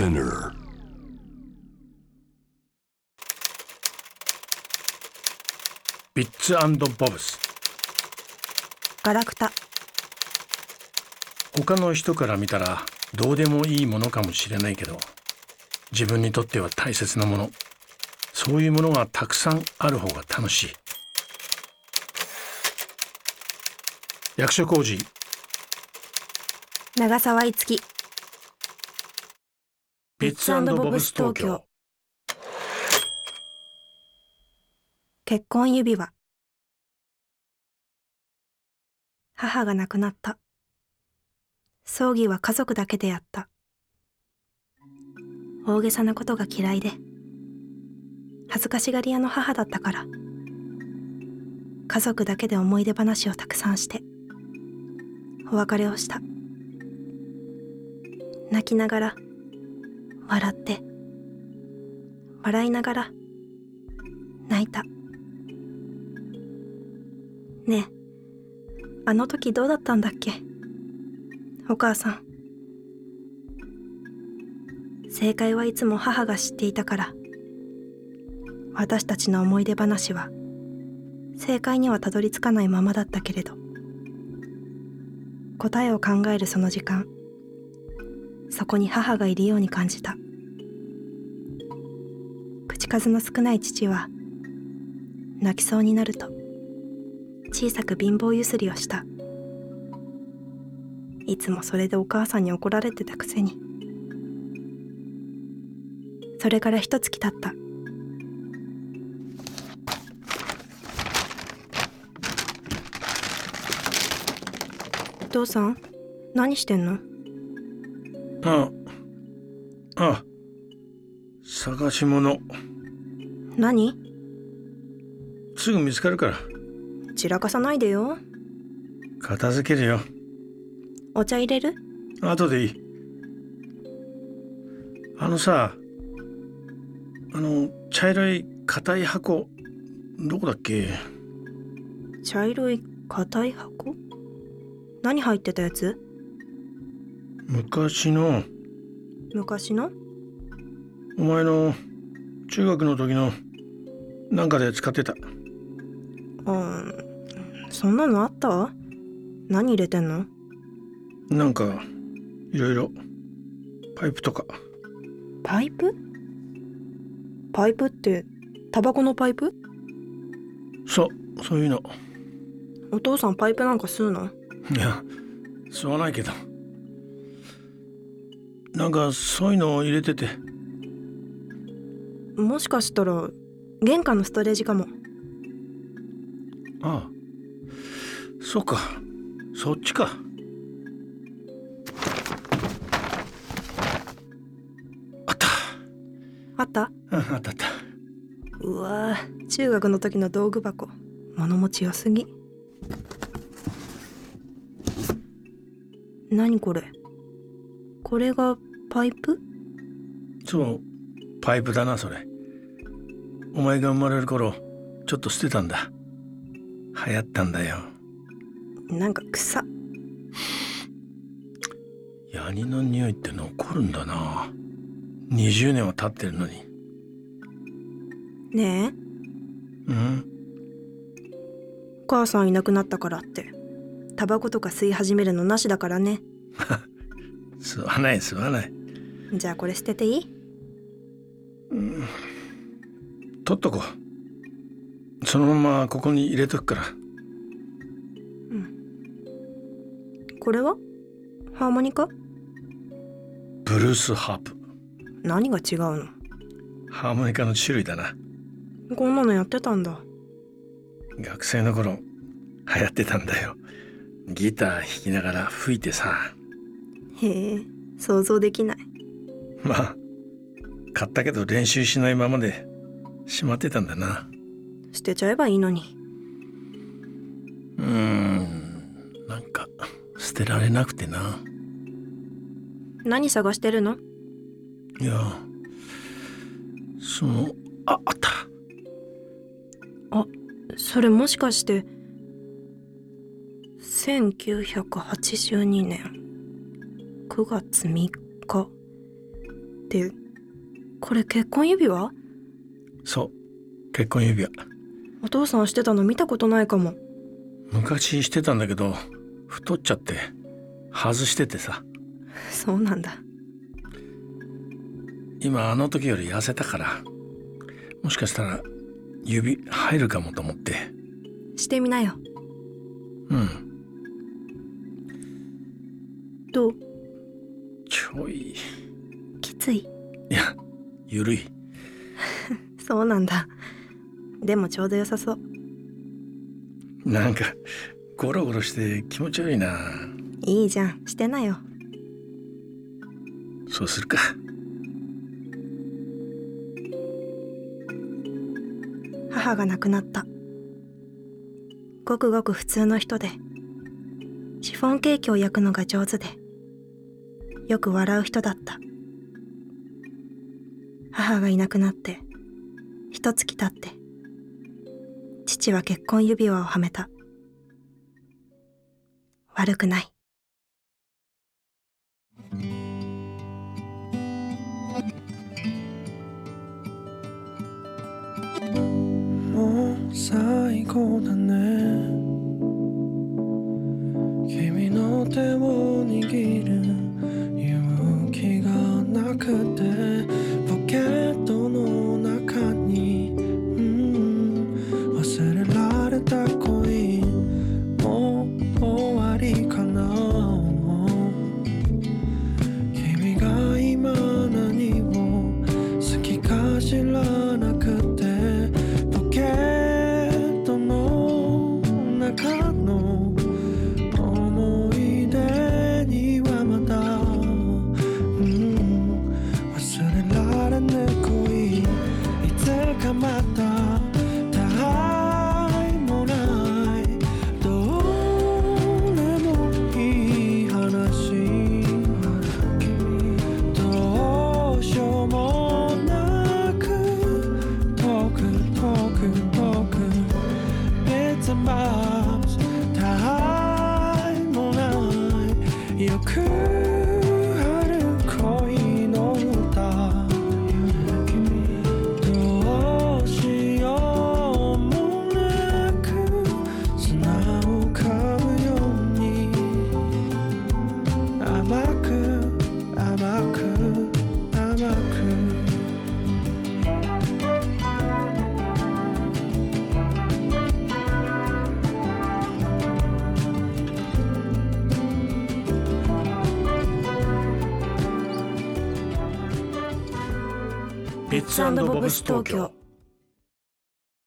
Spinner. Bits and Bobs. ガラクタ。他の人から見たらどうでもいいものかもしれないけど、自分にとっては大切なもの、そういうものがたくさんある方が楽しい。役所広司。長澤いつき。ビッツ&ボブス東京。結婚指輪。母が亡くなった。葬儀は家族だけでやった。大げさなことが嫌いで恥ずかしがり屋の母だったから、家族だけで思い出話をたくさんしてお別れをした。泣きながら笑って、笑いながら泣いた。ねえ、あの時どうだったんだっけ、お母さん。正解はいつも母が知っていたから、私たちの思い出話は正解にはたどり着かないままだったけれど、答えを考えるその時間、そこに母がいるように感じた。口数の少ない父は泣きそうになると小さく貧乏ゆすりをした。いつもそれでお母さんに怒られてたくせに。それから一月経った。お父さん、何してんの？あ、探し物。何？すぐ見つかるから。散らかさないでよ。片付けるよ。お茶入れる？後でいい。あの茶色い硬い箱、どこだっけ？茶色い硬い箱？何入ってたやつ？昔の？お前の中学の時のなんかで使ってた。そんなのあった？何入れてんの？なんかいろいろ。パイプとか。パイプ？パイプってタバコのパイプ？そういうの。お父さんパイプなんか吸うの？いや、吸わないけど。なんかそういうのを入れてて。もしかしたら玄関のストレージかも。ああ、そうか、そっちか。あった？あった。うわぁ、中学の時の道具箱、物持ち良すぎ。何これ？これがパイプ？そう、パイプだな、それ。お前が生まれる頃、ちょっと捨てたんだ。流行ったんだよ。なんか臭っ。ヤニの匂いって残るんだな。20年は経ってるのに。ねえ。うん。お母さんいなくなったからって、タバコとか吸い始めるのなしだからね。吸わない。じゃあこれ捨てていい？うん。取っとこう。そのままここに入れとくから。うん。これは？ハーモニカ？ブルースハープ。何が違うの？ハーモニカの種類だな。こんなのやってたんだ。学生の頃流行ってたんだよ。ギター弾きながら吹いてさ。へえ、想像できない。まあ、買ったけど練習しないままでしまってたんだな。捨てちゃえばいいのに。なんか捨てられなくてな。何探してるの？いや、あった。あ、それもしかして1982年9月3日、ってこれ結婚指輪？そう、結婚指輪。お父さんしてたの見たことないかも。昔してたんだけど太っちゃって外しててさ。そうなんだ。今あの時より痩せたから、もしかしたら指入るかもと思って。してみなよ。うん。どう？ちょいきつい？いや、ゆるい。そうなんだ。でもちょうど良さそう。なんかゴロゴロして気持ち悪いな。いいじゃん、してなよ。そうするか。母が亡くなった。ごくごく普通の人で、シフォンケーキを焼くのが上手で、よく笑う人だった。母がいなくなって一月経って、父は結婚指輪をはめた。悪くない。もう最高だね。君の手を握る勇気がなくて、ポケットの中に、忘れられた恋、もう終わりかな。君が今何を好きか知らなくて、ポケットの中の思い出にはまだ、忘れられぬ恋、いつかまたボブス東京。